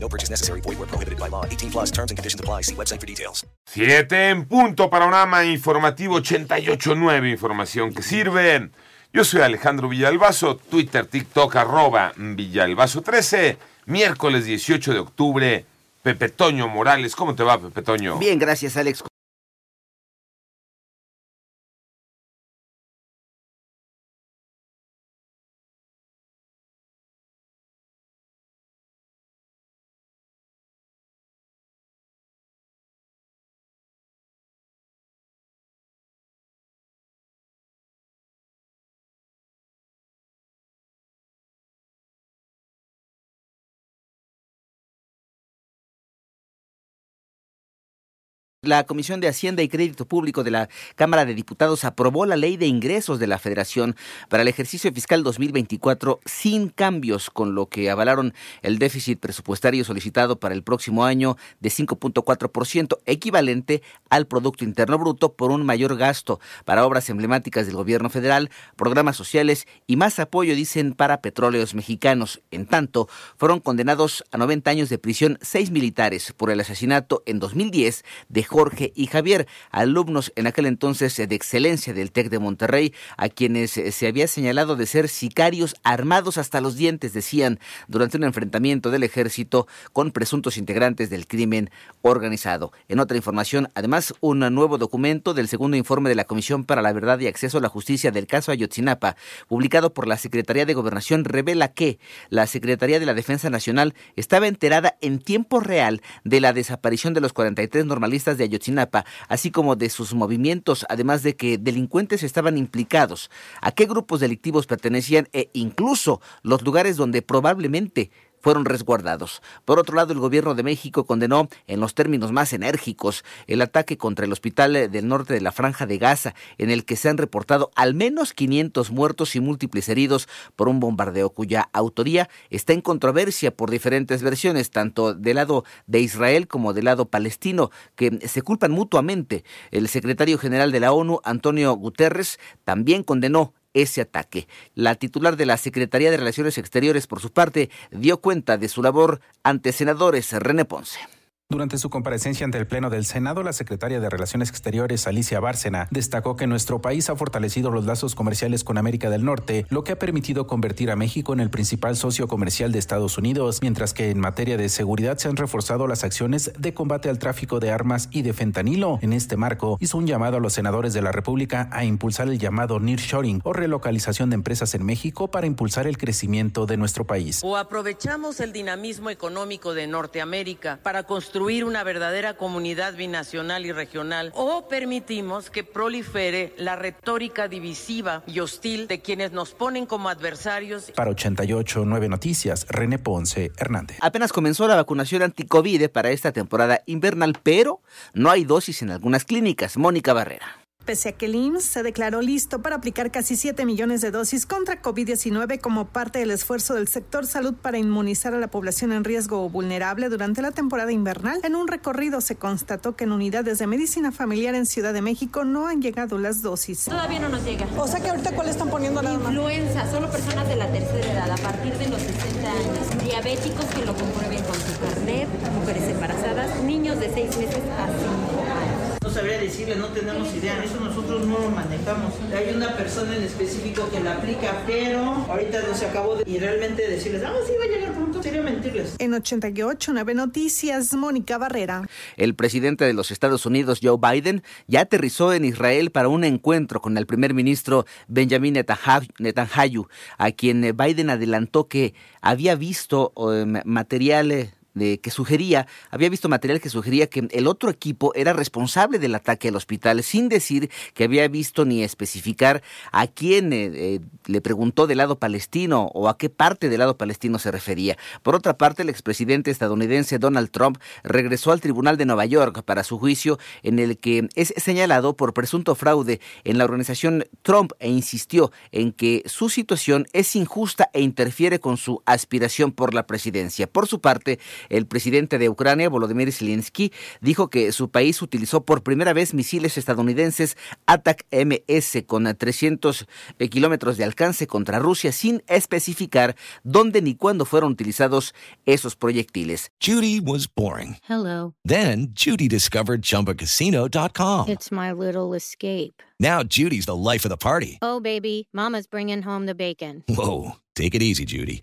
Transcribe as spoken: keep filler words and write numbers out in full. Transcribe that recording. No purchase necessary. Void where prohibited by law. eighteen plus terms and conditions apply. See website for details. Siete en punto. Panorama Informativo ochenta y ocho punto nueve. Información que sirve. Yo soy Alejandro Villalbazo. Twitter, TikTok, arroba Villalbazo trece. Miércoles dieciocho de octubre. Pepe Toño Morales. ¿Cómo te va, Pepe Toño? Bien, gracias, Alex. La Comisión de Hacienda y Crédito Público de la Cámara de Diputados aprobó la Ley de Ingresos de la Federación para el ejercicio fiscal dos mil veinticuatro sin cambios, con lo que avalaron el déficit presupuestario solicitado para el próximo año de cinco punto cuatro por ciento, equivalente al Producto Interno Bruto, por un mayor gasto para obras emblemáticas del gobierno federal, programas sociales y más apoyo, dicen, para Petróleos Mexicanos. En tanto, fueron condenados a noventa años de prisión seis militares por el asesinato en dos mil diez de Jorge y Javier, alumnos en aquel entonces de excelencia del TEC de Monterrey, a quienes se había señalado de ser sicarios armados hasta los dientes, decían, durante un enfrentamiento del ejército con presuntos integrantes del crimen organizado. En otra información, además, un nuevo documento del segundo informe de la Comisión para la Verdad y Acceso a la Justicia del caso Ayotzinapa, publicado por la Secretaría de Gobernación, revela que la Secretaría de la Defensa Nacional estaba enterada en tiempo real de la desaparición de los cuarenta y tres normalistas de Ayotzinapa, así como de sus movimientos, además de que delincuentes estaban implicados, a qué grupos delictivos pertenecían e incluso los lugares donde probablemente fueron resguardados. Por otro lado, el gobierno de México condenó en los términos más enérgicos el ataque contra el hospital del norte de la Franja de Gaza, en el que se han reportado al menos quinientos muertos y múltiples heridos por un bombardeo cuya autoría está en controversia por diferentes versiones, tanto del lado de Israel como del lado palestino, que se culpan mutuamente. El secretario general de la ONU, Antonio Guterres, también condenó ese ataque. La titular de la Secretaría de Relaciones Exteriores, por su parte, dio cuenta de su labor ante senadores. René Ponce. Durante su comparecencia ante el Pleno del Senado, la secretaria de Relaciones Exteriores, Alicia Bárcena, destacó que nuestro país ha fortalecido los lazos comerciales con América del Norte, lo que ha permitido convertir a México en el principal socio comercial de Estados Unidos, mientras que en materia de seguridad se han reforzado las acciones de combate al tráfico de armas y de fentanilo. En este marco, hizo un llamado a los senadores de la República a impulsar el llamado nearshoring o relocalización de empresas en México para impulsar el crecimiento de nuestro país. O aprovechamos el dinamismo económico de Norteamérica para construir construir una verdadera comunidad binacional y regional, o permitimos que prolifere la retórica divisiva y hostil de quienes nos ponen como adversarios. Para ochenta y ocho punto nueve Noticias, René Ponce Hernández. Apenas comenzó la vacunación anticovid para esta temporada invernal, pero no hay dosis en algunas clínicas. Mónica Barrera. Pese a que el I M S S se declaró listo para aplicar casi siete millones de dosis contra COVID diecinueve como parte del esfuerzo del sector salud para inmunizar a la población en riesgo o vulnerable durante la temporada invernal, en un recorrido se constató que en unidades de medicina familiar en Ciudad de México no han llegado las dosis. Todavía no nos llega. O sea que ahorita, ¿cuál están poniendo? La influenza, más. Solo personas de la tercera edad, a partir de los sesenta años, diabéticos que lo comprueben con su carnet, mujeres embarazadas, niños de seis meses a cinco años. No sabría decirle, no tenemos idea, eso nosotros no lo manejamos. Hay una persona en específico que la aplica, pero ahorita no se acabó de... Y realmente decirles, ah, sí va a llegar pronto, sería mentirles. En ochenta y ocho punto nueve Noticias, Mónica Barrera. El presidente de los Estados Unidos, Joe Biden, ya aterrizó en Israel para un encuentro con el primer ministro Benjamin Netanyahu, a quien Biden adelantó que había visto eh, materiales de, que sugería, había visto material que sugería que el otro equipo era responsable del ataque al hospital, sin decir que había visto ni especificar a quién eh, eh, le preguntó del lado palestino o a qué parte del lado palestino se refería. Por otra parte, el expresidente estadounidense Donald Trump regresó al tribunal de Nueva York para su juicio, en el que es señalado por presunto fraude en la organización Trump, e insistió en que su situación es injusta e interfiere con su aspiración por la presidencia. Por su parte, el presidente de Ucrania, Volodymyr Zelensky, dijo que su país utilizó por primera vez misiles estadounidenses A T A C M S con trescientos kilómetros de alcance contra Rusia, sin especificar dónde ni cuándo fueron utilizados esos proyectiles. Judy was boring. Hello. Then Judy discovered Chumba Casino dot com. It's my little escape. Now Judy's the life of the party. Oh, baby, mama's bringing home the bacon. Whoa, take it easy, Judy.